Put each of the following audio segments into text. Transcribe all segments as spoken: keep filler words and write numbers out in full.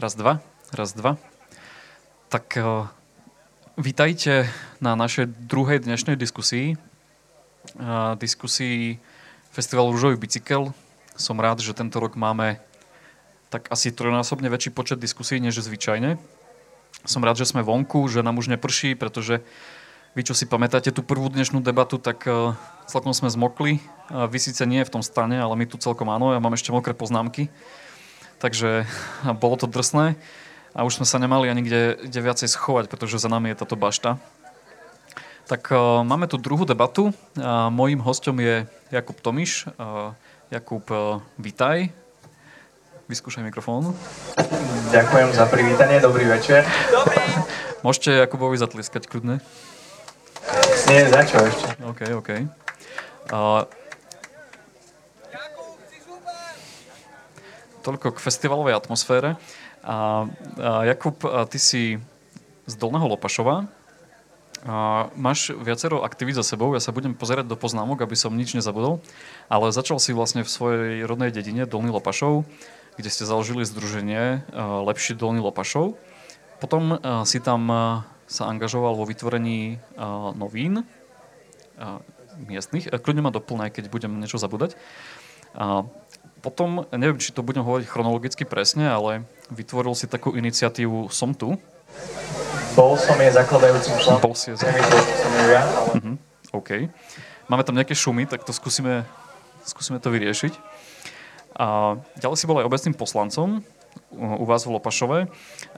Raz, dva. Raz, dva. Tak uh, vítajte na našej druhej dnešnej diskusii. Uh, diskusii Festivalu Ružových bicykiel. Som rád, že tento rok máme tak asi trojnásobne väčší počet diskusí, než zvyčajne. Som rád, že sme vonku, že nám už neprší, pretože vy, čo si pamätáte tú prvú dnešnú debatu, tak uh, celkom sme zmokli. Uh, vy síce nie v tom stane, ale my tu celkom áno. Ja mám ešte mokré poznámky. Takže uh, bolo to drsné. A už sme sa nemali ani kde, kde viacej schovať, pretože za nami je táto bašta. Tak uh, máme tu druhú debatu. Uh, mojím hosťom je Jakub Tomiš. Uh, Jakub, uh, vítaj. Vyskúšaj mikrofón. Ďakujem za privítanie. Dobrý večer. Dobrý. Môžete Jakubovi zatlieskať kľudne. Nie, za čo ešte. OK, OK. Uh, toľko k festivalovej atmosfére. A, a Jakub, a ty si z Dolného Lopašova. A máš viacero aktivít za sebou. Ja sa budem pozerať do poznámok, aby som nič nezabudol. Ale začal si vlastne v svojej rodnej dedine Dolný Lopašov, kde ste založili združenie Lepší Dolný Lopašov. Potom si tam sa angažoval vo vytvorení novín miestnych. Kľudne ma doplňaj, keď budem niečo zabúdať. A potom, neviem, či to budem hovoriť chronologicky presne, ale vytvoril si takú iniciatívu Som tu. Bol som jej zakladajúcim členom. Bol si jej zakladajúcim ja. Mhm, OK. Máme tam nejaké šumy, tak to skúsime, skúsime to vyriešiť. A ďalej si bol aj obecným poslancom u vás v Lopašove.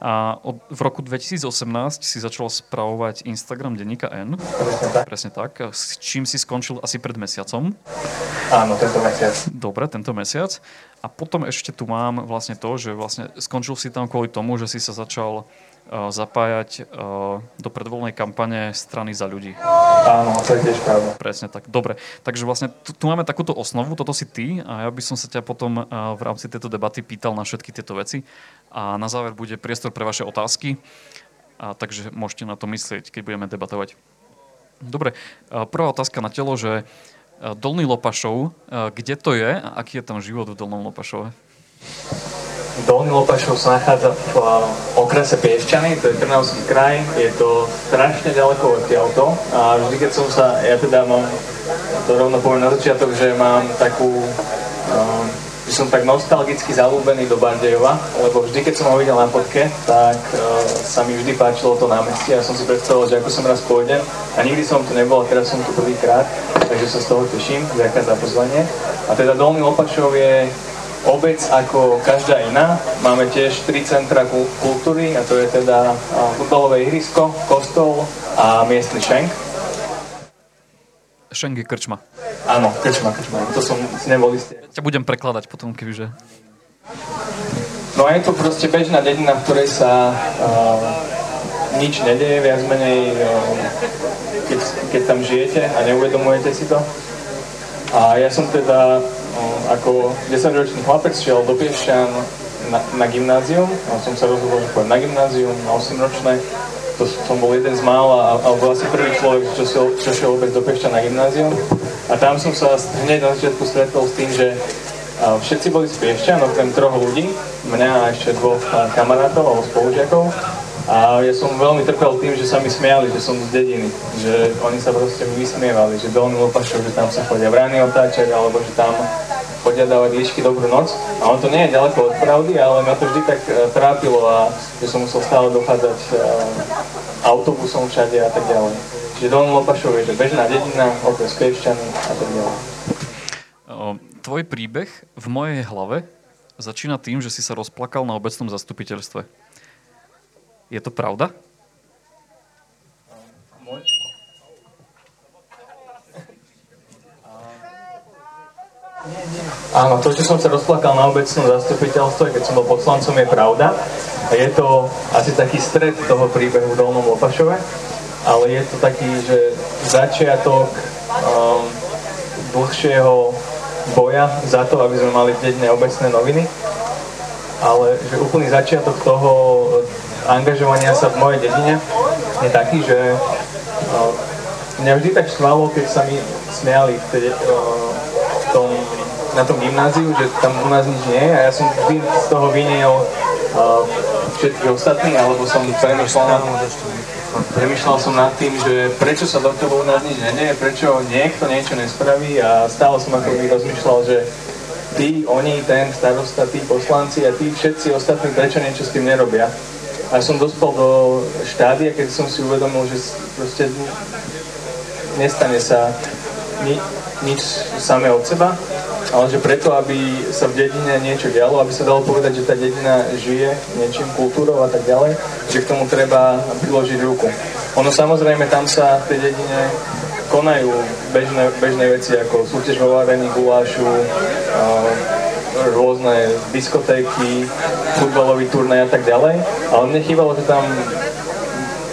A od, v roku dvetisícosemnásť si začal spravovať Instagram Denníka N. Presne tak. Presne tak. S čím si skončil asi pred mesiacom. Áno, tento mesiac. Dobre, tento mesiac. A potom ešte tu mám vlastne to, že vlastne skončil si tam kvôli tomu, že si sa začal uh, zapájať uh, do predvoľnej kampane Strany za ľudí. Áno, to je tiež pravda. Presne tak. Dobre. Takže vlastne tu, tu máme takúto osnovu, toto si ty a ja by som sa ťa potom uh, v rámci tejto debaty pýtal na všetky tieto veci. A na záver bude priestor pre vaše otázky, a takže môžete na to myslieť, keď budeme debatovať. Dobre, prvá otázka na telo, že Dolný Lopašov, kde to je a aký je tam život v Dolnom Lopašove? Dolný Lopašov sa nachádza v okrese Piešťany, to je Trnavský kraj, je to strašne ďaleko od auto a vždy, keď som sa, ja teda mám, to rovno poviem na začiatok, že mám takú... Um, som tak nostalgicky zalúbený do Bardejova, lebo vždy, keď som ho videl na fotke, tak e, sa mi vždy páčilo to námestie. Ja som si predstavoval, že ako som raz pôjdem a nikdy som tu nebol, teraz som tu prvýkrát, takže sa z toho teším, ďakujem za pozvanie. A teda Dolný Lopašov je obec ako každá iná. Máme tiež tri centra kultúry a to je teda futbalové ihrisko, kostol a miestny šenk. Šenk je krčma. Áno, krčma, krčma. To som nebol istý. Ťa budem prekladať potom, kebyže. No a je to proste bežná dedina, v ktorej sa uh, nič nedeje, viac menej, uh, keď, keď tam žijete a neuvedomujete si to. A ja som teda uh, ako desaťročný chlapec šiel do Piešťan na, na gymnázium. A som sa rozhodol, že pôjdem na gymnázium, na osemročné. To som bol jeden z mála, alebo asi prvý človek, čo šiel, čo šiel vôbec do Pešťa na gymnázium. A tam som sa hneď na začiatku stretol s tým, že všetci boli z Piešťan, okrem troch ľudí, mňa a ešte dvoch kamarátov alebo spolužiakov. A ja som veľmi trpel tým, že sa mi smiali, že som z dediny, že oni sa proste mi vysmievali, že Dolný Lopašov, že tam sa chodia vrany otáčať, alebo že tam chodia dávať líšky dobrú noc. A on to nie je ďaleko od pravdy, ale ma to vždy tak trápilo a že som musel stále dochádzať autobusom všade a tak ďalej. Čiže Dolný Lopašov je, že bežná dedina, okres Piešťany a tak ďalej. Tvoj príbeh v mojej hlave začína tým, že si sa rozplakal na obecnom zastupiteľstve. Je to pravda? Áno, to, že som sa rozplakal na obecnom zastupiteľstve, keď som bol poslancom, je pravda. Je to asi taký stred toho príbehu v Dolnom Lopašove, ale je to taký, že začiatok um, dlhšieho boja za to, aby sme mali v dedine obecné noviny, ale že úplný začiatok toho angažovania sa v mojej dedine je taký, že uh, mňa vždy tak štvalo, keď sa mi smiali v tej, uh, tom, na tom gymnáziu, že tam u nás nič nie je a ja som vždy z toho vyniel všetkých ostatných, alebo som premyšľal, premyšľal som nad tým, že prečo sa do toho u nás nič nedeje, prečo niekto niečo nespraví a stále som akoby rozmýšľal, že tí, oni, ten starosta, tí poslanci a tí všetci ostatní, prečo niečo s tým nerobia. A som dospel do štádia, keď som si uvedomil, že proste nestane sa ni- nič samé od seba, ale že preto, aby sa v dedine niečo dialo, aby sa dalo povedať, že tá dedina žije niečím kultúrou a tak ďalej, že k tomu treba priložiť ruku. Ono samozrejme, tam sa v tej dedine konajú bežné, bežné veci, ako súťaž vo varení gulášu, rôzne diskotéky, futbalový turnaj a tak ďalej, ale mne chýbalo, že tam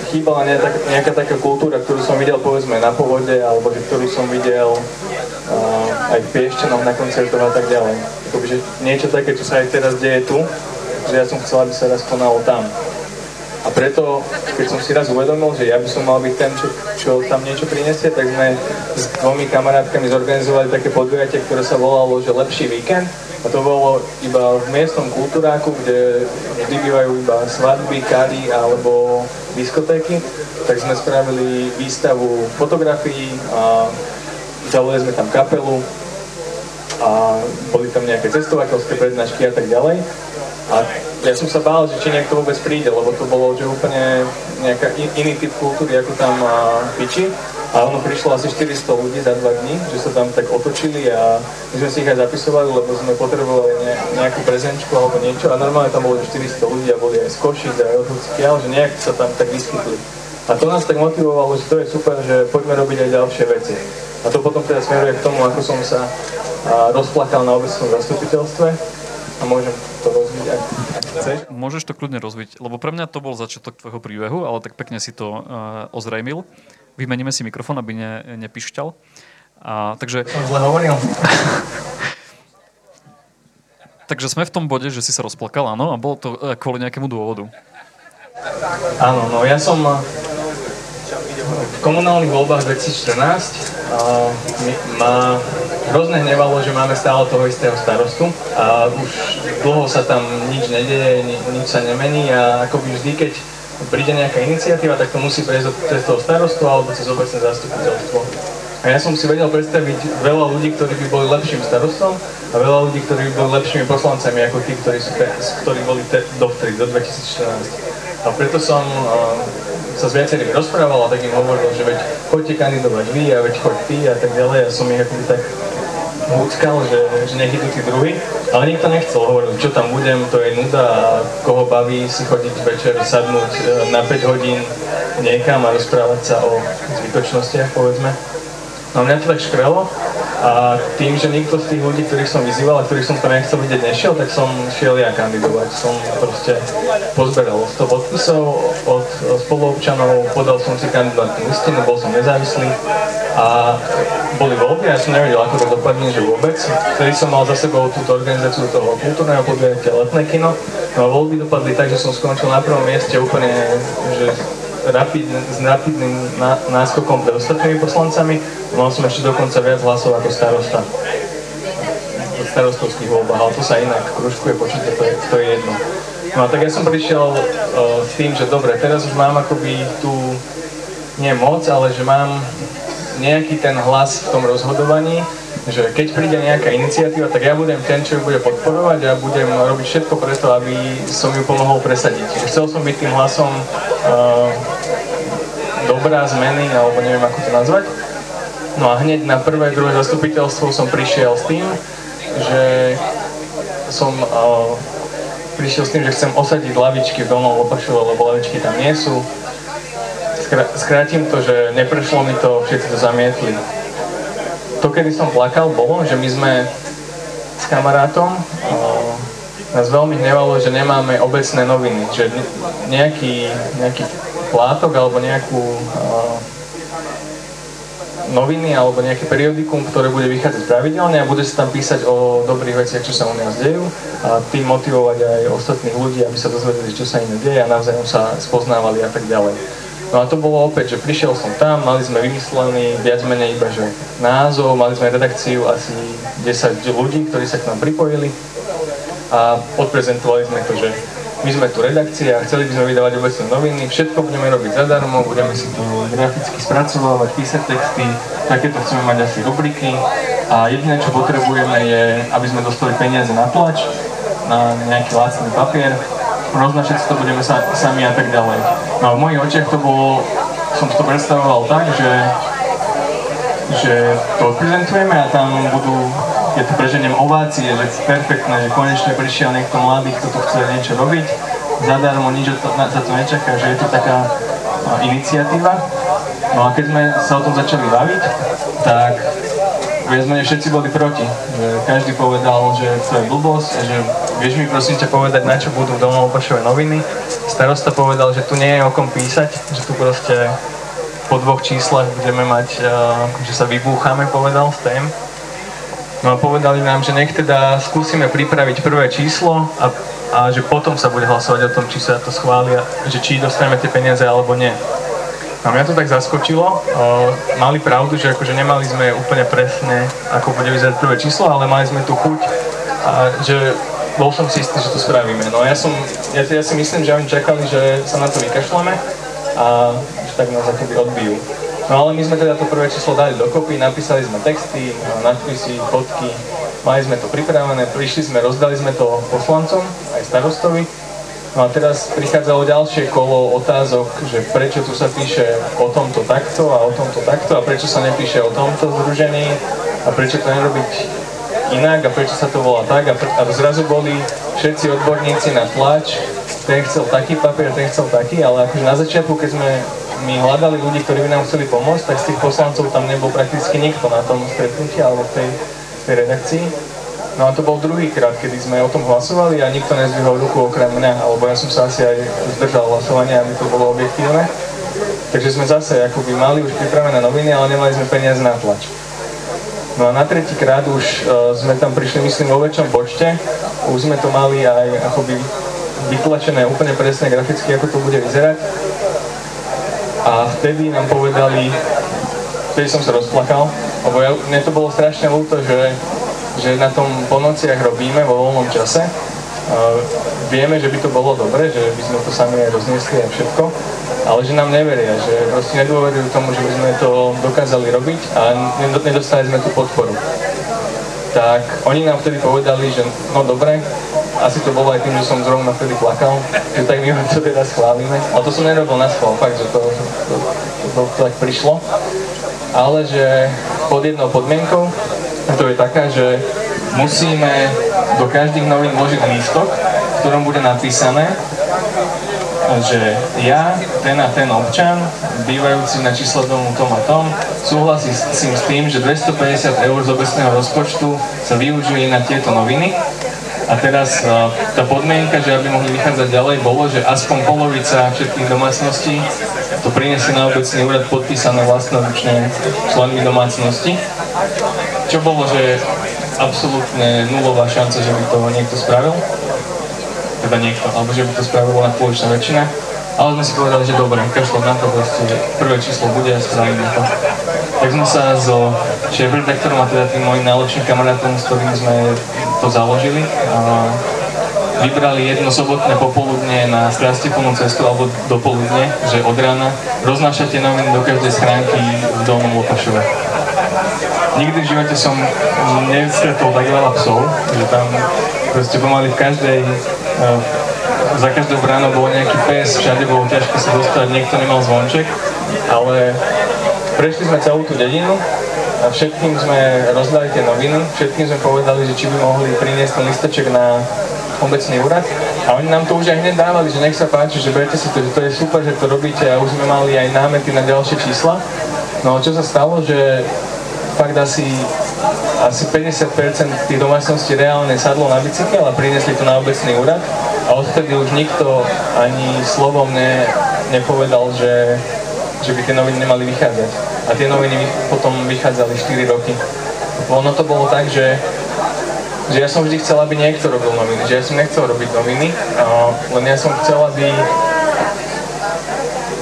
chýbala nejaká, nejaká taká kultúra, ktorú som videl povedzme na Povode, alebo že ktorú som videl uh, aj v Piešťanoch na koncertoch a tak ďalej. Takže niečo také, čo sa aj teraz deje tu, že ja som chcel, aby sa raz konalo tam. A preto, keď som si raz uvedomil, že ja by som mal byť ten, čo, čo tam niečo prinesie, tak sme s dvomi kamarátkami zorganizovali také podujatie, ktoré sa volalo, že Lepší víkend. A to bolo iba v miestnom kultúráku, kde vždy bývajú iba svadby, kády alebo diskotéky. Tak sme spravili výstavu fotografií a zavolali sme tam kapelu a boli tam nejaké cestovateľské prednášky a tak ďalej. A ja som sa bál, že či niekto vôbec príde, lebo to bolo že úplne nejaká in, iný typ kultúry, ako tam piči. A ono prišlo asi štyristo ľudí za dva dní, že sa tam tak otočili a my sme si ich aj zapisovali, lebo sme potrebovali ne, nejakú prezenčku alebo niečo. A normálne tam bolo štyristo ľudí a boli aj z Košic a aj odhocikiaľ, že nejak sa tam tak vyskytli. A to nás tak motivovalo, že to je super, že poďme robiť aj ďalšie veci. A to potom teda smeruje k tomu, ako som sa a, rozplakal na obecnom zastupiteľstve. A môžem to rozviť, ak chceš. Môžeš to kľudne rozviť, lebo pre mňa to bol začiatok tvojho príbehu, ale tak pekne si to uh, ozrejmil. Vymeníme si mikrofón, aby ne, nepišťal. A, takže... Som zle hovoril. Takže sme v tom bode, že si sa rozplakal, áno, a bolo to uh, kvôli nejakému dôvodu. Áno, no ja som uh, v komunálnych voľbách dvetisícštrnásť uh, má... Hrozne hnevalo, že máme stále toho istého starostu a už dlho sa tam nič nedeje, ni- nič sa nemení a akoby vždy, keď príde nejaká iniciatíva, tak to musí prejsť cez toho starostu alebo cez obecné zastupiteľstvo. A ja som si vedel predstaviť veľa ľudí, ktorí by boli lepším starostom a veľa ľudí, ktorí by boli lepšími poslancami ako tí, ktorí, sú, ktorí boli te- dovtedy, do dvetisícštrnásť. A preto som uh, sa s viacerými rozprával a tak im hovoril, že veď choďte kandidovať vy a veď choď ty a tak ďalej a som ich akoby tak húckal, že, že nech idú tí druhí, ale nikto nechcel, hovoril, čo tam budem, to je nuda a koho baví si chodiť večer, sadnúť na päť hodín niekam a rozprávať sa o zbytočnostiach, povedzme. No mňa to tak škrelo a tým, že nikto z tých ľudí, ktorých som vyzýval a ktorých som tam nechcel vidieť, nešiel, tak som šiel ja kandidovať. Som proste pozberal sto podpisov od spoluobčanov, podal som si kandidátnu listinu, bol som nezávislý a boli voľby a ja som nevedel, ako to dopadne, že vôbec. Vtedy som mal za sebou túto organizáciu toho kultúrneho podujatia Letné kino. No a voľby dopadli tak, že som skončil na prvom mieste úplne, že Rapid, s rapidným ná, náskokom pre ostatnými poslancami. Mal som ešte dokonca viac hlasov ako starosta. V starostovských voľbách, ale to sa inak kružkuje, počíta, to je, to je jedno. No a tak ja som prišiel uh, s tým, že dobre, teraz už mám akoby tú, nie moc, ale že mám nejaký ten hlas v tom rozhodovaní, že keď príde nejaká iniciatíva, tak ja budem ten, čo ju bude podporovať a budem robiť všetko preto, aby som ju pomohol presadiť. Chcel som byť tým hlasom uh, dobrá zmeny, alebo neviem, ako to nazvať. No a hneď na prvé, druhé zastupiteľstvo som prišiel s tým, že som uh, prišiel s tým, že chcem osadiť lavičky v Dolnom Lopašove, lebo lavičky tam nie sú. Skr- skrátim to, že neprešlo mi to, všetci to zamietli. To, kedy som plakal, bolo, že my sme s kamarátom, uh, nás veľmi hnevalo, že nemáme obecné noviny, že nejaký, nejaký plátok alebo nejakú uh, noviny alebo nejaké periodikum, ktoré bude vychádzať pravidelne a bude sa tam písať o dobrých veciach, čo sa u nás dejú a tým motivovať aj ostatných ľudí, aby sa dozvedeli, čo sa im deje a navzájom sa spoznávali a tak ďalej. No a to bolo opäť, že prišiel som tam, mali sme vymyslený viac menej iba, že názov, mali sme redakciu asi desať ľudí, ktorí sa k nám pripojili a odprezentovali sme to, že My sme tu redakcia, chceli by sme vydávať obecné noviny, všetko budeme robiť zadarmo, budeme si tu graficky spracovávať, písať texty, takéto chceme mať asi rubriky a jediné, čo potrebujeme je, aby sme dostali peniaze na tlač, na nejaký lacný papier, roznačiť si to budeme sa, sami a tak ďalej. No a v mojich očiach to bolo, som to predstavoval tak, že, že to prezentujeme a tam budú je to preženiem ovácie, že perfektné, že konečne prišiel niekto mladý, kto tu chce niečo robiť, zadarmo, nič za to nečaká, že je to taká iniciatíva. No a keď sme sa o tom začali baviť, tak viac-menej všetci boli proti. Každý povedal, že to je blbosť, že vieš mi prosím ťa povedať, na čo budú v Dolnom Lopašove noviny. Starosta povedal, že tu nie je o kom písať, že tu proste po dvoch číslach budeme mať, že sa vybúchame, povedal s tém. No a povedali nám, že nech teda skúsime pripraviť prvé číslo a, a že potom sa bude hlasovať o tom, či sa to schvália, že či dostaneme tie peniaze alebo nie. A mňa to tak zaskočilo. Mali pravdu, že akože nemali sme úplne presne, ako bude vyzerať prvé číslo, ale mali sme tu chuť a že bol som si istý, že to spravíme. No ja som, ja, ja si myslím, že oni čakali, že sa na to vykašľame a že tak nás akoby odbijú. No ale my sme teda to prvé číslo dali dokopy, napísali sme texty, nadpisy, fotky, mali sme to pripravené, prišli sme, rozdali sme to poslancom, aj starostovi. No a teraz prichádzalo ďalšie kolo otázok, že prečo tu sa píše o tomto takto a o tomto takto a prečo sa nepíše o tomto združení a prečo to nerobiť inak a prečo sa to volá tak a, pr- a zrazu boli všetci odborníci na tlač, ten chcel taký papier, ten chcel taký, ale akože na začiatku, keď sme my hľadali ľudí, ktorí by nám chceli pomôcť, tak z tých poslancov tam nebol prakticky nikto na tom stretnutí alebo v tej, tej redakcii. No a to bol druhýkrát, kedy sme o tom hlasovali a nikto nezdvihol ruku okrem mňa, alebo ja som sa asi aj zdržal hlasovania, aby to bolo objektívne. Takže sme zase akoby mali už pripravené noviny, ale nemali sme peniaze na tlač. No a na tretíkrát už uh, sme tam prišli, myslím, vo väčšom počte. Už sme to mali aj akoby vytlačené úplne presne graficky, ako to bude vyzerať. A vtedy nám povedali, vtedy som sa rozplakal, lebo ja, mne to bolo strašne ľúto, že, že na tom po nociach robíme vo voľnom čase. Uh, vieme, že by to bolo dobre, že by sme to sami aj rozniesli a všetko, ale že nám neveria, že proste nedôverujú tomu, že by sme to dokázali robiť a nedostali sme tú podporu. Tak oni nám vtedy povedali, že no dobre, asi to bolo aj tým, že som zrovna vtedy plakal, že tak my to teda schválime. Ale to som nerobil na schvál, fakt, že to, to, to, to, to tak prišlo. Ale že pod jednou podmienkou, a to je taká, že musíme do každých novín vložiť lístok, v ktorom bude napísané, že ja, ten a ten občan, bývajúci na čísle domu tom a tom, súhlasím s tým, že dvestopäťdesiat eur z obecného rozpočtu sa využije na tieto noviny. A teraz tá podmienka, že aby mohli vychádzať ďalej, bolo, že aspoň polovica všetkých domácností to priniesie na obecný úrad podpísané vlastnoručne členmi domácnosti. Čo bolo, že absolútne nulová šanca, že by to niekto spravil. Teda niekto, alebo že by to spravilo na polovičná väčšina. Ale sme si povedali, že dobre, kašľať na to proste, že prvé číslo bude a spravíme to. Tak sme sa so šéfredaktorom a teda tým mojim najlepším kamarátom, s ktorým sme to založili, a vybrali jedno sobotné popoludne na strastiplnú cestu alebo dopoludne, že od rána roznášate noviny do každej schránky v Dolnom Lopašove. Nikdy v živote som nestretol tak veľa psov, že tam proste pomaly v každej uh, za každou bránou bol nejaký pes, všade bolo ťažké sa dostať, niekto nemal zvonček, ale prešli sme celú tú dedinu a všetkým sme rozdali tie noviny, všetkým sme povedali, že či by mohli priniesť ten listoček na obecný úrad a oni nám to už aj hneď dávali, že nech sa páči, že berte si to, že to je super, že to robíte a už sme mali aj námety na ďalšie čísla. No čo sa stalo, že fakt asi, asi päťdesiat percent tých domácností reálne sadlo na bicykel a priniesli to na obecný úrad. A odtedy už nikto ani slovom ne, nepovedal, že, že by tie noviny nemali vychádzať. A tie noviny potom vychádzali štyri roky. Ono to bolo tak, že, že ja som vždy chcel, aby niekto robil noviny. Že ja som nechcel robiť noviny, no, len ja som chcel, aby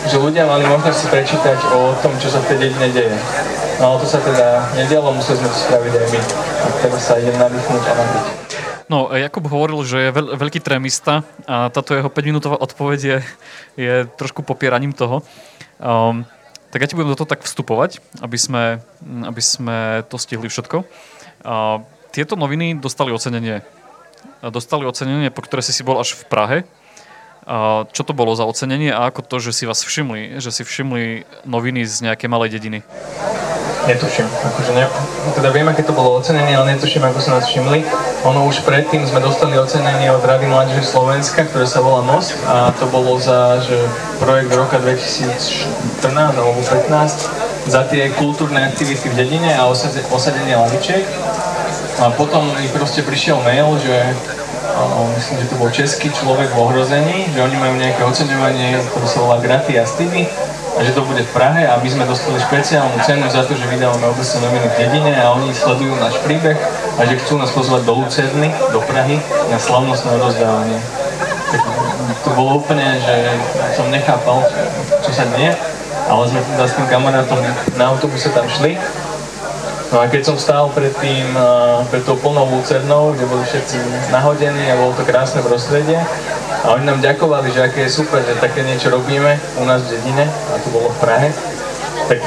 že ľudia mali možnosť si prečítať o tom, čo sa v tej dedine deje. No ale to sa teda nedialo, museli sme to spraviť aj my. A teraz sa idem nadýchnúť a napiť. No, Jakub hovoril, že je veľ, veľký trémista a táto jeho päťminútová odpoveď je, je trošku popieraním toho. Um, tak ja ti budem do toho tak vstupovať, aby sme, aby sme to stihli všetko. Uh, tieto noviny dostali ocenenie. Dostali ocenenie, po ktoré si si bol až v Prahe. Uh, čo to bolo za ocenenie a ako to, že si vás všimli, že si všimli noviny z nejakej malej dediny? Netuším. Akože ne... Teda viem, aké to bolo ocenenie, ale netuším, ako sa nás všimli. Ono už predtým sme dostali ocenenie od Rady mládeže Slovenska, ktoré sa volá Most, a to bolo za že projekt roka dvetisícštrnásť alebo pätnásť za tie kultúrne aktivity v dedine a osadenie lavičiek. A potom mi proste prišiel mail, že myslím, že to bol český človek v ohrození, že oni majú nejaké oceňovanie, ktoré sa volá Graty a Stevie, a že to bude v Prahe a my sme dostali špeciálnu cenu za to, že vydávame obecné noviny v dedine a oni sledujú náš príbeh a že chcú nás pozvať do Lucerny, do Prahy, na slavnostné rozdávanie. Tak to bolo úplne, že som nechápal, čo sa deje, ale sme teda s tým kamarátom na autobuse tam šli. No a keď som stál pred tým, pred tou plnou Lucernou, kde boli všetci nahodení a bolo to krásne prostredie a oni nám ďakovali, že aké je super, že také niečo robíme u nás v dedine, a to bolo v Prahe, tak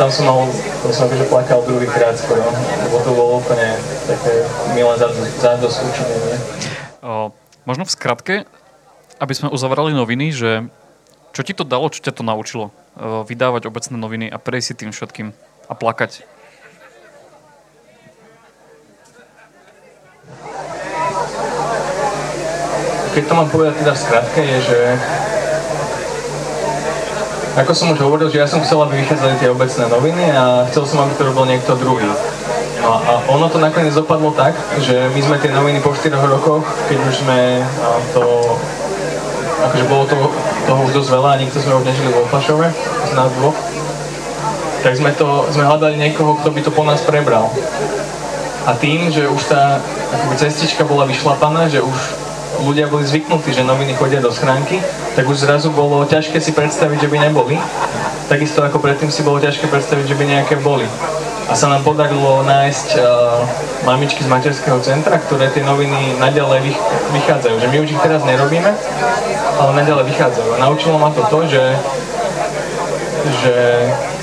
tam som mal, tam som akože plakal druhýkrát skoro, lebo to bolo úplne také milé zadosťučinenie. Možno v skratke, aby sme uzavrali noviny, že čo ti to dalo, čo ťa to naučilo vydávať obecné noviny a prejsť si tým všetkým a plakať? Keď to mám povedať teda v skratke, je, že ako som už hovoril, že ja som chcel, aby vychádzali tie obecné noviny a chcel som, aby to robil niekto druhý. No a ono to nakoniec dopadlo tak, že my sme tie noviny po štyroch rokoch, keď už sme to, akože bolo to, toho už dosť veľa a nikto sme už nežili v Lopašove, z nás dvoch, tak sme, to, sme hľadali niekoho, kto by to po nás prebral. A tým, že už tá akoby cestička bola vyšlapaná, že už ľudia boli zvyknutí, že noviny chodia do schránky, tak už zrazu bolo ťažké si predstaviť, že by neboli. Takisto ako predtým si bolo ťažké predstaviť, že by nejaké boli. A sa nám podarilo nájsť uh, mamičky z materského centra, ktoré tie noviny naďalej vych- vychádzajú. Že my už ich teraz nerobíme, ale naďalej vychádzajú. A naučilo ma to to, že, že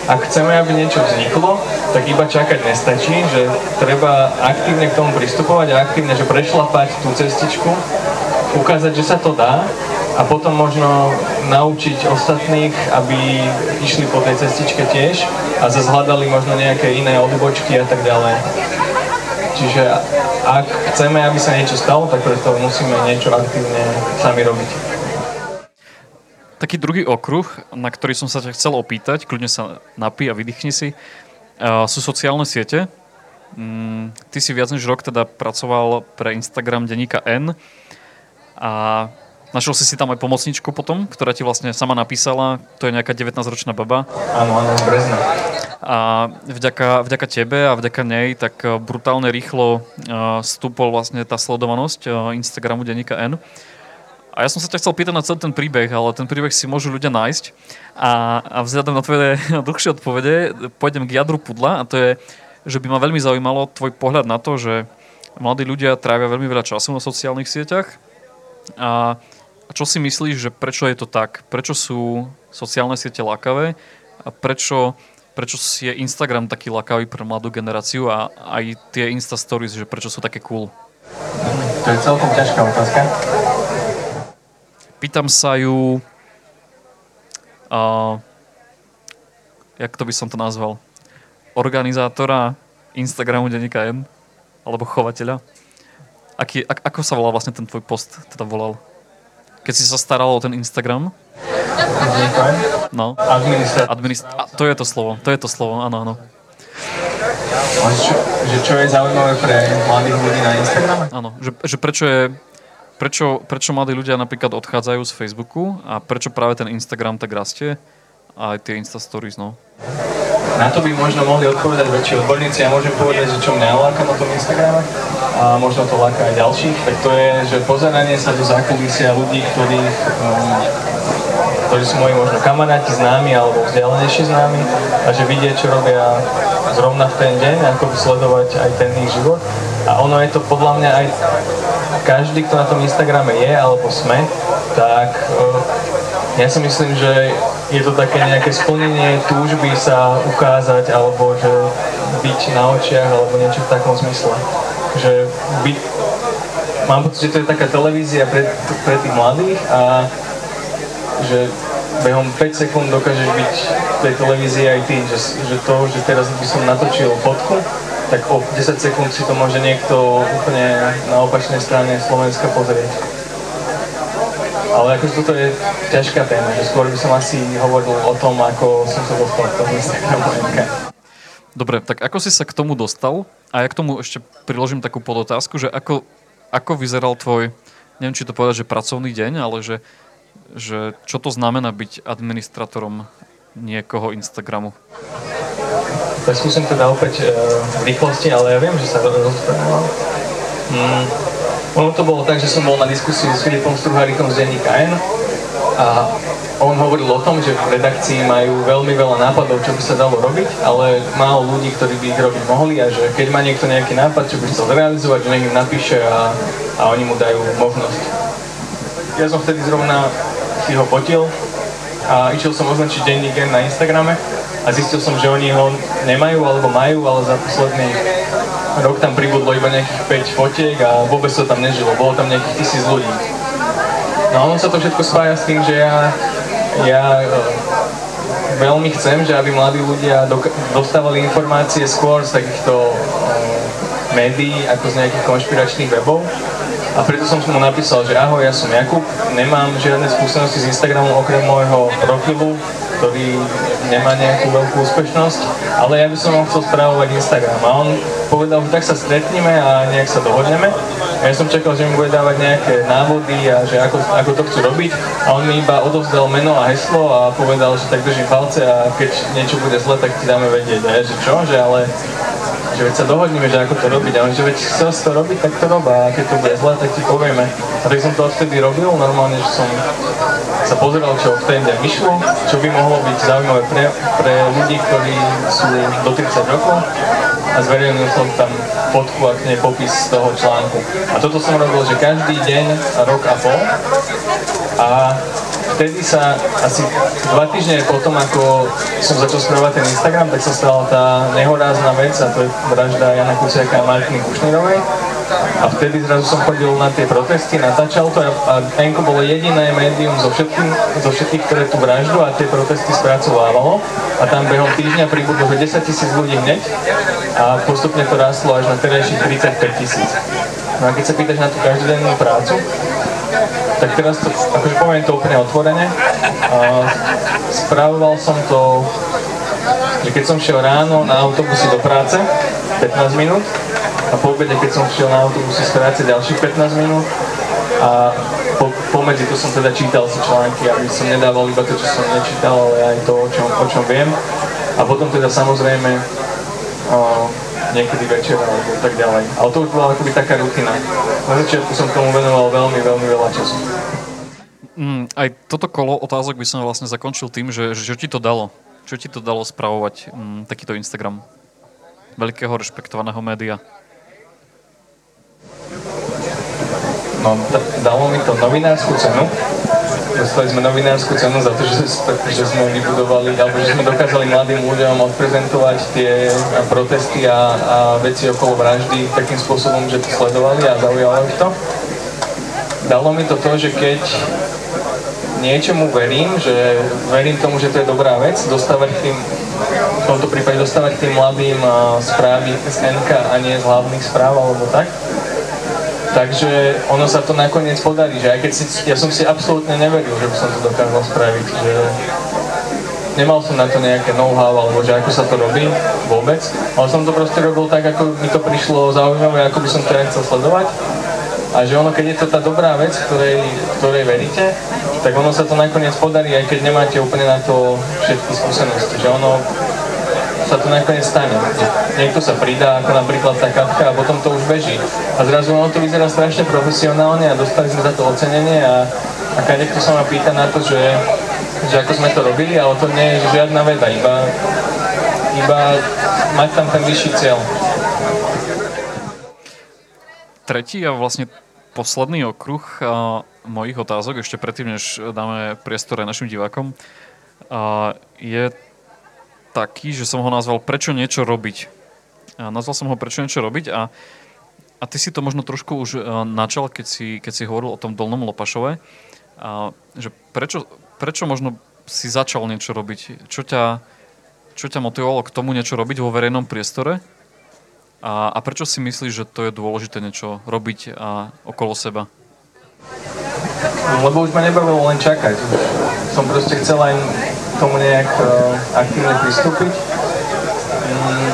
ak chceme, aby niečo vzniklo, tak iba čakať nestačí, že treba aktívne k tomu pristupovať a aktívne, že prešlapať tú cestičku, ukázať, že sa to dá a potom možno naučiť ostatných, aby išli po tej cestičke tiež a zase hľadali možno nejaké iné odbočky a tak ďalej. Čiže ak chceme, aby sa niečo stalo, tak preto musíme niečo aktívne sami robiť. Taký druhý okruh, na ktorý som sa ťa chcel opýtať, kľudne sa napí a vydýchni si, sú sociálne siete. Ty si viac než rok teda pracoval pre Instagram Denníka N, a našiel si si tam aj pomocničku potom, ktorá ti vlastne sama napísala, to je nejaká devätnásťročná baba. Áno, áno, z Brezna. A vďaka, vďaka tebe a vďaka nej tak brutálne rýchlo stúpol vlastne tá sledovanosť Instagramu Denníka N. A ja som sa ťa chcel pýtať na celý ten príbeh, ale ten príbeh si môžu ľudia nájsť. A, a vzhľadom na tvoje dlhšie odpovede pôjdem k jadru pudla a to je, že by ma veľmi zaujímalo tvoj pohľad na to, že mladí ľudia trávia veľmi veľa času na sociálnych sieťach. A čo si myslíš, že prečo je to tak? Prečo sú sociálne siete lákavé? A prečo, prečo je Instagram taký lákavý pre mladú generáciu a aj tie Insta stories, že prečo sú také cool? To je celkom ťažká otázka. Pýtam sa ju... Uh, jak to by som to nazval? Organizátora Instagramu Denníka N? Alebo chovateľa? Aký, ak, ako sa volal vlastne ten tvoj post, teda volal? Keď si sa staral o ten Instagram? No. Administrat. Administ- a, to je to slovo, to je to slovo, áno, áno. Čo, že čo je zaujímavé pre mladých ľudí na Instagrame? Áno, že, že prečo je, prečo, prečo mladí ľudia napríklad odchádzajú z Facebooku a prečo práve ten Instagram tak rastie a aj tie Insta stories, no. Na to by možno mohli odpovedať väčší odborníci, ja môžem povedať, že čo mňa láka na tom Instagrame. A možno to láka aj ďalších, tak to je, že pozeranie sa do zákulisia ľudí, ktorých, um, ktorí sú moji možno kamaráti, známi alebo vzdialenejší známi a že vidie, čo robia zrovna v ten deň, ako sledovať aj ten ich život. A ono je to podľa mňa aj každý, kto na tom Instagrame je, alebo sme, tak ja si myslím, že je to také nejaké splnenie túžby sa ukázať, alebo že byť na očiach, alebo niečo v takom zmysle. Že by... Mám pocit, že to je taká televízia pre, pre tých mladých a že behom päť sekúnd dokážeš byť v tej televízii aj ty, že, že to, že teraz by som natočil fotku, tak o desať sekúnd si to môže niekto úplne na opačnej strane Slovenska pozrieť. Ale akože toto je ťažká téma, že skôr by som asi hovoril o tom, ako som sa dostal k tomu Instagramu. Dobre, tak ako si sa k tomu dostal? A ja k tomu ešte priložím takú podotázku, že ako, ako vyzeral tvoj, neviem, či to povedať, že pracovný deň, ale že, že čo to znamená byť administratorom niekoho Instagramu? Tak skúsim teda opäť e, v rýchlosti, ale ja viem, že sa rozprával. Mm, ono to bolo tak, že som bol na diskusii s Filipom Struhárikom z Denníka N a on hovoril o tom, že v redakcii majú veľmi veľa nápadov, čo by sa dalo robiť, ale málo ľudí, ktorí by ich robiť mohli a že keď má niekto nejaký nápad, čo by chcel realizovať, že niekto napíše a, a oni mu dajú možnosť. Ja som vtedy zrovna si ho potil a išiel som označiť Denník N na Instagrame a zistil som, že oni ho nemajú alebo majú, ale za posledný rok tam pribudlo iba nejakých päť fotiek a vôbec to tam nežilo, bolo tam nejakých tisíc ľudí. No a on sa to všetko spája s tým, že ja Ja veľmi chcem, že aby mladí ľudia doka- dostávali informácie skôr z takýchto e, médií ako z nejakých konšpiračných webov. A preto som mu napísal, že ahoj, ja som Jakub, nemám žiadne skúsenosti s Instagramom okrem môjho profilu, ktorý nemá nejakú veľkú úspešnosť, ale ja by som ho chcel správovať Instagram. A on povedal, že tak sa stretneme a nejak sa dohodneme. Ja som čakal, že mi bude dávať nejaké návody a že ako, ako to chcú robiť a on mi iba odovzdal meno a heslo a povedal, že tak držím palce a keď niečo bude zle, tak ti dáme vedieť. A ja, že čo? Že ale že veď sa dohodneme, že ako to robiť. A on, že veď chcel si to robiť, tak to rob a keď to bude zle, tak ti povieme. A tak som to odtedy robil, normálne, že som sa pozeral, čo v ten deň vyšlo, čo by mohlo byť zaujímavé pre, pre ľudí, ktorí sú do tridsať rokov. A zverejnil som tam fotku a k nej popis z toho článku. A toto som robil, že každý deň, rok a pol. A vtedy sa asi dva týždne potom, ako som začal spravovať ten Instagram, tak sa stala tá nehorázna vec, a to je vražda Jána Kuciaka a Martiny Kušníarovej. A vtedy zrazu som chodil na tie protesty, natáčal to a Enko bolo jediné médium zo všetkých, zo všetkých, ktoré tú vraždu a tie protesty spracovávalo. A tam behom týždňa pribudlo desaťtisíc ľudí hneď. A postupne to rástlo až na terajších tridsaťpäť tisíc. No a keď sa pýtaš na tú každodennú prácu, tak teraz to, akože poviem to úplne otvorene, uh, spravoval som to, že keď som šiel ráno na autobusy do práce, pätnásť minút, a po obede, keď som šiel na autobusy z práce, ďalších pätnásť minút, a po, pomedzi to som teda čítal si články, aby som nedával iba to, čo som nečítal, ale aj to, o čom, o čom viem. A potom teda samozrejme, O, niekedy večer alebo tak ďalej. Ale to už bola akoby taká rutina. Na začiatku som tomu venoval veľmi, veľmi veľa času. Mm, aj toto kolo otázok by som vlastne zakončil tým, že, že čo ti to dalo? Čo ti to dalo spravovať mm, takýto Instagram? Veľkého rešpektovaného média. No, d- dalo mi to novinárskú cenu. Dostali sme novinárskú cenu za to, že, že sme vybudovali, alebo že sme dokázali mladým ľuďom odprezentovať tie protesty a, a veci okolo vraždy takým spôsobom, že to sledovali a zaujalo ich to. Dalo mi to to, že keď niečomu verím, že verím tomu, že to je dobrá vec, dostávať tým, v tomto prípade dostávať tým mladým správy z en ká a nie z hlavných správ alebo tak. Takže ono sa to nakoniec podarí, že aj keď si, ja som si absolútne neveril, že by som to dokázal spraviť, že nemal som na to nejaké know-how, alebo že ako sa to robí vôbec, ale som to proste robil tak, ako mi to prišlo zaujímavé, ako by som to ja chcel sledovať. A že ono, keď je to tá dobrá vec, ktorej, ktorej veríte, tak ono sa to nakoniec podarí, aj keď nemáte úplne na to všetky skúsenosti, že ono sa to nakoniec stane. Niekto sa pridá, ako napríklad tá kapka, a potom to už beží. A zrazu ono to vyzerá strašne profesionálne a dostali sme za to ocenenie a, a kadekto sa ma pýta na to, že, že ako sme to robili, ale to nie je žiadna veda, iba, iba mať tam ten vyšší cieľ. Tretí a vlastne posledný okruh mojich otázok, ešte predtým, než dáme priestor aj našim divákom, je taký, že som ho nazval Prečo niečo robiť? Nazval som ho Prečo niečo robiť a, a ty si to možno trošku už načal, keď si, keď si hovoril o tom Dolnom Lopašove, a, že prečo, prečo možno si začal niečo robiť? Čo ťa, čo ťa motivovalo k tomu niečo robiť vo verejnom priestore? A, a prečo si myslíš, že to je dôležité niečo robiť a okolo seba? Lebo už ma nebavilo len čakať. Som proste chcel len tomu nejak uh, aktívne pristúpiť. Mm,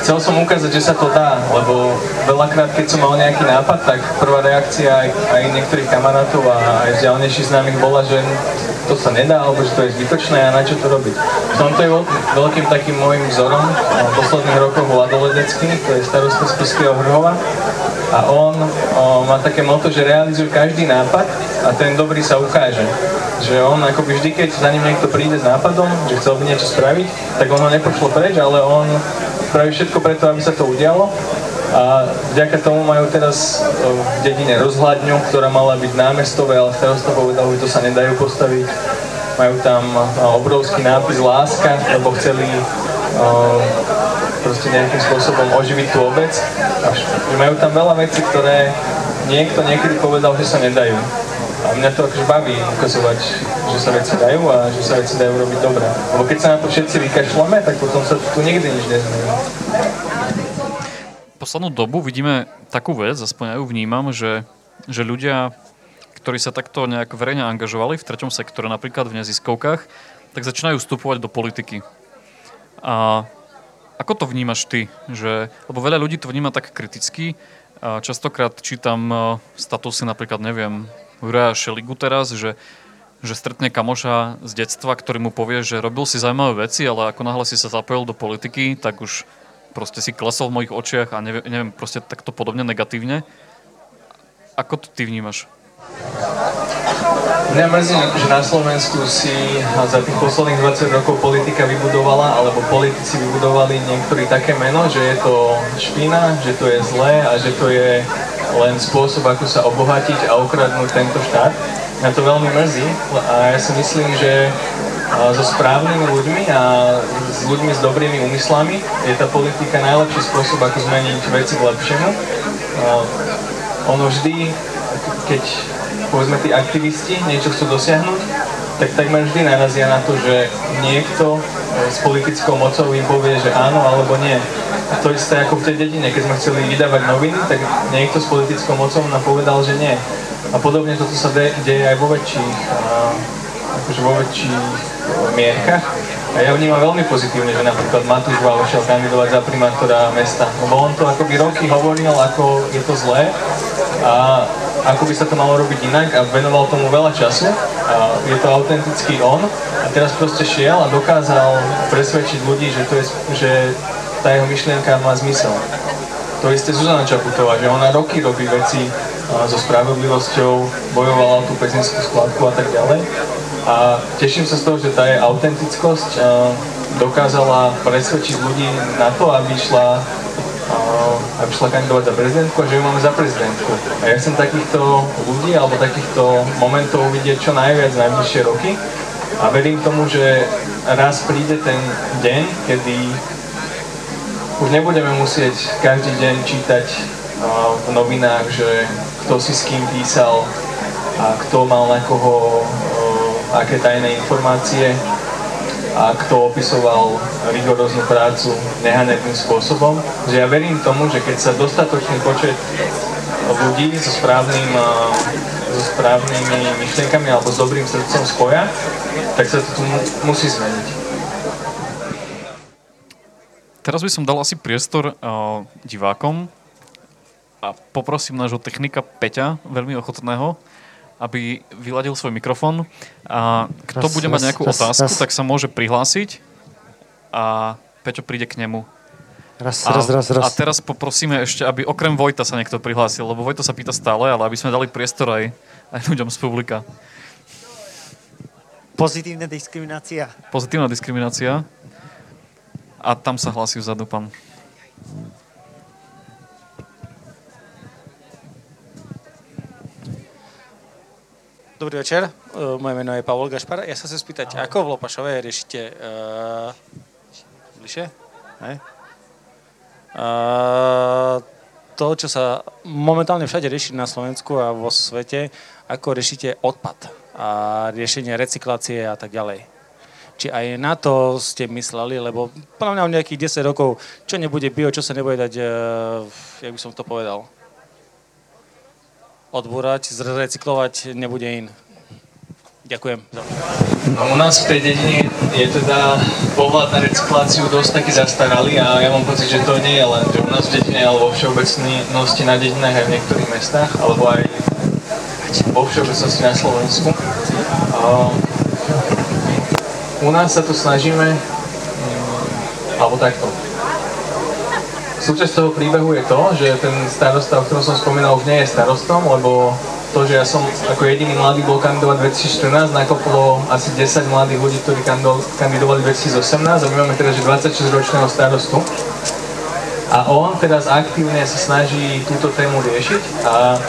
chcel som ukázať, že sa to dá, lebo veľakrát, keď som mal nejaký nápad, tak prvá reakcia aj, aj niektorých kamarátov a aj vzdialenejších známych bola, že to sa nedá, alebo že to je zbytočné a na čo to robiť. V tomto je veľkým takým môjim vzorom posledných rokov Vlado Ledecký, to je starosta spišského Hrhova. A on o, má také motto, že realizuje každý nápad a ten dobrý sa ukáže. Že on akoby vždy, keď za ním niekto príde s nápadom, že chcel by niečo spraviť, tak on ho nepošlo preč, ale on spraví všetko preto, aby sa to udialo. A vďaka tomu majú teraz o, v dedine rozhľadňu, ktorá mala byť námestové, ale starosta povedal, že to sa nedajú postaviť. Majú tam o, obrovský nápis Láska, lebo chceli o, proste nejakým spôsobom oživiť tú obec. Až, majú tam veľa vecí, ktoré niekto niekedy povedal, že sa nedajú. A mňa to akože baví ukazovať, že sa veci dajú a že sa veci dajú robiť dobre. Lebo keď sa na to všetci vykašľame, tak potom sa tu nikdy nič nezmení. Poslednú dobu vidíme takú vec, aspoň ja ju vnímam, že, že ľudia, ktorí sa takto nejak verejne angažovali v treťom sektore, napríklad v neziskovkách, tak začínajú vstupovať do politiky. A ako to vnímaš ty? Že, lebo veľa ľudí to vníma tak kriticky. A častokrát čítam statusy, napríklad, neviem, Juraja Šeligu teraz, že, že stretne kamoša z detstva, ktorý mu povie, že robil si zaujímavé veci, ale ako náhle si sa zapojil do politiky, tak už proste si klesol v mojich očiach a neviem, neviem proste takto podobne negatívne. Ako to ty vnímaš? Mňa mrzí, že na Slovensku si za tých posledných dvadsať rokov politika vybudovala, alebo politici vybudovali niektorí také meno, že je to špína, že to je zlé a že to je len spôsob, ako sa obohatiť a okradnúť tento štát. Mňa to veľmi mrzí a ja si myslím, že so správnymi ľuďmi a s ľuďmi s dobrými úmyslami je tá politika najlepší spôsob, ako zmeniť veci k lepšiemu. Ono vždy, keď povedzme tí aktivisti niečo chcú dosiahnuť, tak takmer vždy narazia na to, že niekto s politickou mocou im povie, že áno alebo nie. A to isté ako v tej dedine, keď sme chceli vydávať noviny, tak niekto s politickou mocou nám povedal, že nie. A podobne toto sa de- deje aj vo väčších, akože vo väčších mierkach. A ja vnímam veľmi pozitívne, že napríklad Matúš Vábo šiel kandidovať za primátora mesta. Lebo on to akoby roky hovoril, ako je to zlé a ako by sa to malo robiť inak a venoval tomu veľa času. A je to autentický on a teraz proste šiel a dokázal presvedčiť ľudí, že, to je, že tá jeho myšlienka má zmysel. To isté Zuzana Čaputová, že ona roky robí veci so spravodlivosťou, bojovala o tú pezinskú skladku a tak ďalej. A teším sa z toho, že tá jej autentickosť uh, dokázala presvedčiť ľudí na to, aby išla, uh, aby išla kandidovať za prezidentku a že ju máme za prezidentku. A ja chcem takýchto ľudí alebo takýchto momentov uvidieť čo najviac najbližšie roky a verím tomu, že raz príde ten deň, kedy už nebudeme musieť každý deň čítať uh, v novinách, že kto si s kým písal a kto mal na koho aké tajné informácie a kto opisoval rigoróznu prácu nehanebným spôsobom. Že ja verím tomu, že keď sa dostatočný počet ľudí so, správnym, so správnymi myšlienkami alebo s dobrým srdcom spoja, tak sa to tu musí zmeniť. Teraz by som dal asi priestor uh, divákom a poprosím nášho technika Peťa, veľmi ochotného, aby vyladil svoj mikrofón a kto raz, bude mať nejakú raz, otázku, raz. tak sa môže prihlásiť a Peťo príde k nemu. Raz, a, raz, raz, raz. A teraz poprosíme ešte, aby okrem Vojta sa niekto prihlásil, lebo Vojto sa pýta stále, ale aby sme dali priestor aj, aj ľuďom z publika. Pozitívna diskriminácia. Pozitívna diskriminácia. A tam sa hlási vzadu pán. Dobrý večer, moje meno je Pavol Gašpar. Ja sa chcem spýtať, ahoj, ako v Lopašove riešite uh, bližšie? Hej. Uh, to, čo sa momentálne všade rieši na Slovensku a vo svete, ako riešite odpad a riešenie recyklácie a tak ďalej. Či aj na to ste mysleli, lebo podľa mňa o nejakých desať rokov, čo nebude bio, čo sa nebude dať, e, jak by som to povedal, odbúrať, zrecyklovať, nebude in. Ďakujem. No, u nás v tej dedine je teda pohľad na recykláciu dosť taký zastaralý a ja mám pocit, že to nie je len, že u nás v dedine, alebo vo všeobecnosti na dedinách aj v niektorých mestách, alebo aj vo všeobecnosti na Slovensku. A u nás sa tu snažíme, alebo takto. Súčasť toho príbehu je to, že ten starosta, o ktorom som spomínal, už nie je starostom, lebo to, že ja som ako jediný mladý bol kandidovať dvetisícštrnásť, nakoplo asi desať mladých ľudí, ktorí kandidovali dvetisícosemnásť a my máme teda, že dvadsaťšesťročného starostu. A on teraz aktívne sa snaží túto tému riešiť a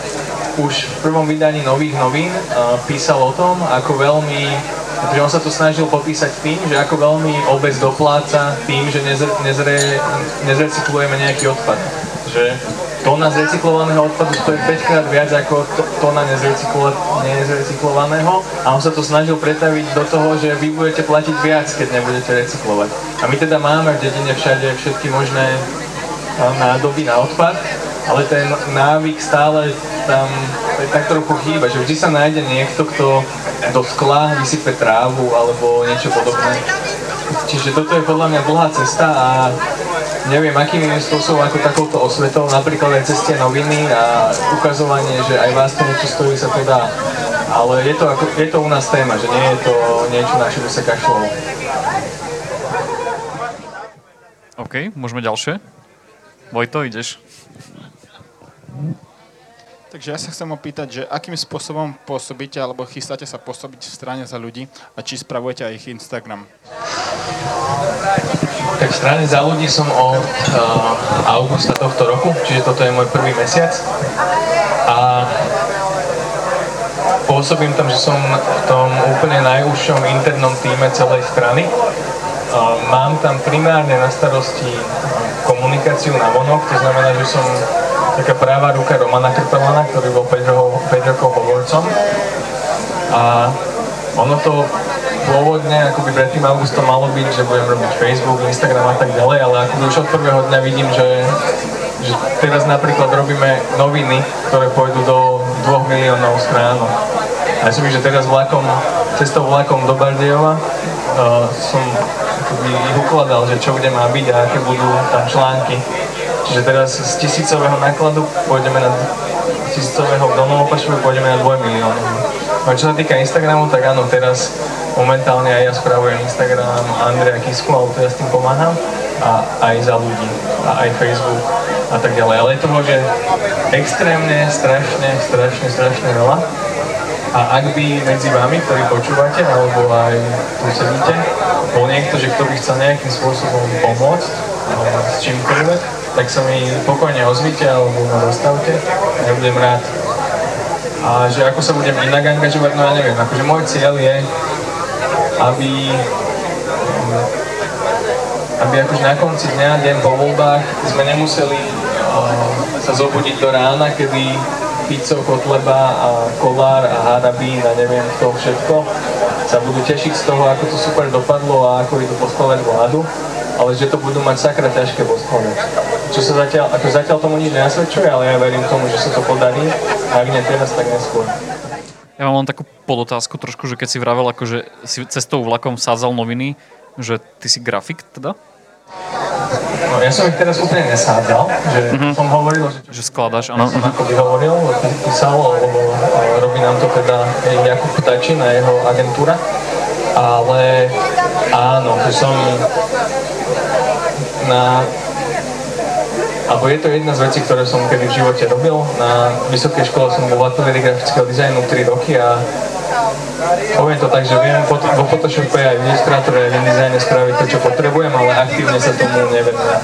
už v prvom vydaní Nových novín písal o tom, ako veľmi... Takže on sa to snažil popísať tým, že ako veľmi obec dopláca tým, že nezre, nezre, nezrecyklujeme nejaký odpad. Že tóna zrecyklovaného odpadu stojí päťkrát viac ako tóna nezrecyklovaného a on sa to snažil pretaviť do toho, že vy budete platiť viac, keď nebudete recyklovať. A my teda máme v dedine všade všetky možné nádoby na odpad, ale ten návyk stále tam tak trochu chýba, že vždy sa nájde niekto, kto do skla vysype trávu alebo niečo podobné. Čiže toto je podľa mňa dlhá cesta a neviem, akým spôsobom ako takouto osvetou, napríklad aj ceste noviny a ukazovanie, že aj vás to niečo stojí, sa to dá. Ale je to, ako, je to u nás téma, že nie je to niečo, na čo by sa kašľalo. OK, môžeme ďalšie? Vojto, ideš? Takže ja sa chcem opýtať, že akým spôsobom pôsobíte alebo chystáte sa pôsobiť v Strane za ľudí a či spravujete aj ich Instagram? Tak v Strane za ľudí som od uh, augusta tohto roku, čiže toto je môj prvý mesiac. A pôsobím tam, že som v tom úplne najúžšom internom týme celej strany. Uh, mám tam primárne na starosti komunikáciu na vonok, to znamená, že som taká práva ruka Romana Krpela, ktorý bol päť rokov hovorcom. A ono to pôvodne, akoby pred tým augustom malo byť, že budem robiť Facebook, Instagram a tak ďalej, ale akoby už od prvého dňa vidím, že, že teraz napríklad robíme noviny, ktoré pôjdu do dvoch miliónov stránok. A ja som že teraz vlakom, cestou vlakom do Bardejova uh, som akoby ich ukladal, že čo kde má byť a aké budú tam články. Čiže teraz z tisícového nákladu pôjdeme na tisícového v Dolnom Lopašove pôjdeme na dvojmiliónový. No čo sa týka Instagramu, tak áno, teraz momentálne aj ja spravujem Instagram Andrea Kisku, alebo teda s tým pomáham, a aj za ľudí, a aj Facebook a tak ďalej. Ale je toho, že extrémne, strašne, strašne, strašne veľa. A ak by medzi vami, ktorí počúvate, alebo aj tu sedíte, bol niekto, že kto by chcel nejakým spôsobom pomôcť, s čímkoľvek, tak sa mi pokojne ozvite alebo ma dostavte a ja budem rád. A že ako sa budem inak angažovať, no ja neviem. Akože môj cieľ je, aby, aby akože na konci dňa, deň po voľbách, sme nemuseli uh, sa zobudiť do rána, kedy Pico, Kotleba a Kolár a Harabín a neviem to všetko sa budú tešiť z toho, ako to super dopadlo a ako idú poskladať vládu, ale že to budú mať sakra ťažké poskladať. Čo sa zatiaľ, ako zatiaľ tomu nič nenasvedčuje, ale ja verím tomu, že sa to podarí a ak nie teraz, tak neskôr. Ja mám len takú podotázku trošku, že keď si vravel, akože si cestou vlakom sádzal noviny, že ty si grafik teda? No ja som ich teraz úplne nesádzal, že mm-hmm. som hovoril, že, čo... že skladaš, áno. Ja som ako by hovoril, písal, lebo robí nám to teda Jakub Tomiš a jeho agentúra, ale áno, že som na... Alebo je to jedna z vecí, ktoré som kedy v živote robil. Na vysokej škole som bol v ateliéri grafického dizajnu tri roky a poviem to tak, že viem vo Photoshope aj v Illustratoré, aj v InDesigne spraviť to, čo potrebujem, ale aktívne sa tomu nevenujem.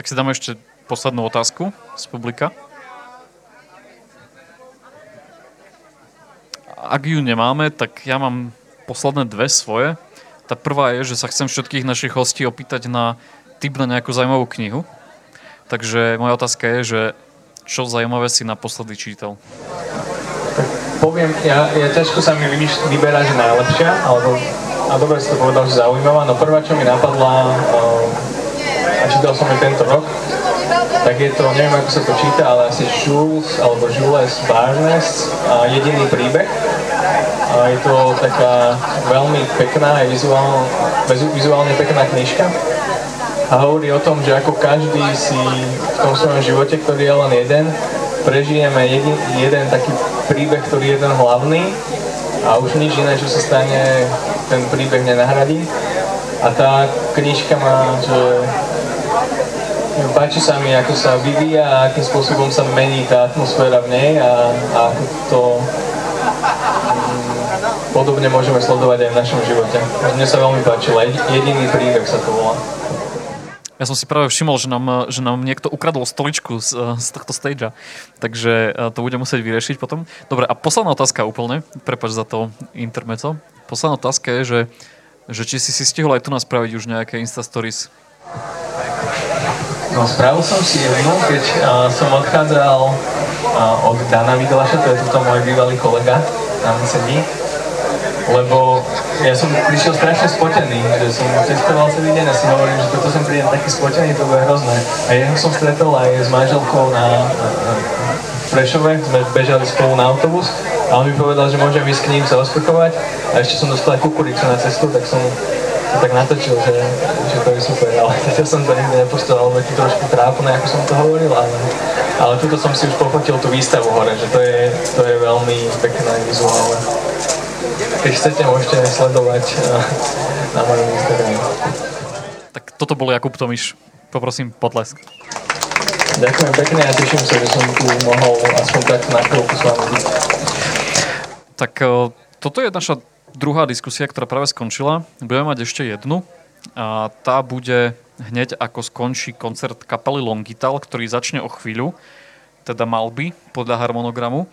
Tak si dáme ešte poslednú otázku z publika. ak ju nemáme, tak ja mám posledné dve svoje. Tá prvá je, že sa chcem všetkých našich hostí opýtať na tip na nejakú zaujímavú knihu. Takže moja otázka je, že čo zaujímavé si naposledy čítal? Tak poviem, ja, ja ťažko sa mi vyberá, že najlepšia, alebo a dobre si to povedal, že zaujímavá, no prvá, čo mi napadla, a čítal som ju tento rok, tak je to, neviem ako sa to číta, ale asi Jules alebo Jules Barnes, Jediný príbeh. A je to taká veľmi pekná, je vizuálne, vizuálne pekná knižka a hovorí o tom, že ako každý si v tom svojom živote, ktorý je len jeden, prežijeme jedin, jeden taký príbeh, ktorý je ten hlavný a už nič iné, čo sa stane, ten príbeh nenahradí. A tá knižka má, že páči sa mi, ako sa vyvíja a akým spôsobom sa mení tá atmosféra v nej a, a to mm, podobne môžeme sledovať aj v našom živote. Mne sa veľmi páčilo, Jediný príbeh sa to volá. Ja som si práve všimol, že nám, že nám niekto ukradol stoličku z, z tohto stagea, takže to budem musieť vyriešiť potom. Dobre, a posledná otázka úplne, prepáč za to intermezzo. Posledná otázka je, že, že či si si stihol aj tu nás spraviť už nejaké Insta Stories? No, spravil som si jednu, keď a, som odchádzal a, od Dana Videlaša, to je toto môj bývalý kolega, tam sedí, lebo ja som prišiel strašne spotený, že som cestoval celý deň a si hovorím, že toto som prídem taký spotený, to bude hrozné. A jeho som stretol aj s manželkou na, na, na Prešove, sme bežali spolu na autobus a on mi povedal, že môžem ísť k ním sa ospúkovať a ešte som dostal aj kukuricu na cestu, tak som to tak natočil, že, že to je super, ale ja som to nikdy nepostoval, lebo je to trošku trápne, ako som to hovoril, ale, ale tuto som si už pochotil tú výstavu hore, že to je, to je veľmi pekné vizuálne. Keď chcete, môžete sledovať na, na mojom Instagramu. Tak toto bol Jakub Tomiš. Poprosím potlesk. Ďakujem pekne a teším sa, že som tu mohol aspoň tak na chvíľku s vami. Tak toto je naša druhá diskusia, ktorá práve skončila. Budeme mať ešte jednu a tá bude hneď ako skončí koncert kapely Longital, ktorý začne o chvíľu, teda mal by podľa harmonogramu.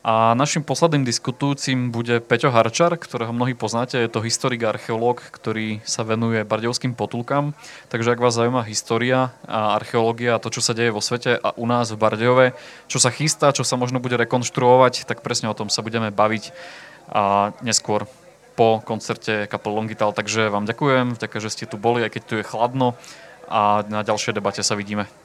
A našim posledným diskutujúcim bude Peťo Harčar, ktorého mnohí poznáte, je to historik a archeológ, ktorý sa venuje bardejovským potulkám. Takže ak vás zaujíma história a archeológia a to, čo sa deje vo svete a u nás v Bardejove, čo sa chystá, čo sa možno bude rekonštruovať, tak presne o tom sa budeme baviť a neskôr po koncerte kapely Longital. Takže vám ďakujem, vďaka, že ste tu boli, aj keď tu je chladno a na ďalšej debate sa vidíme.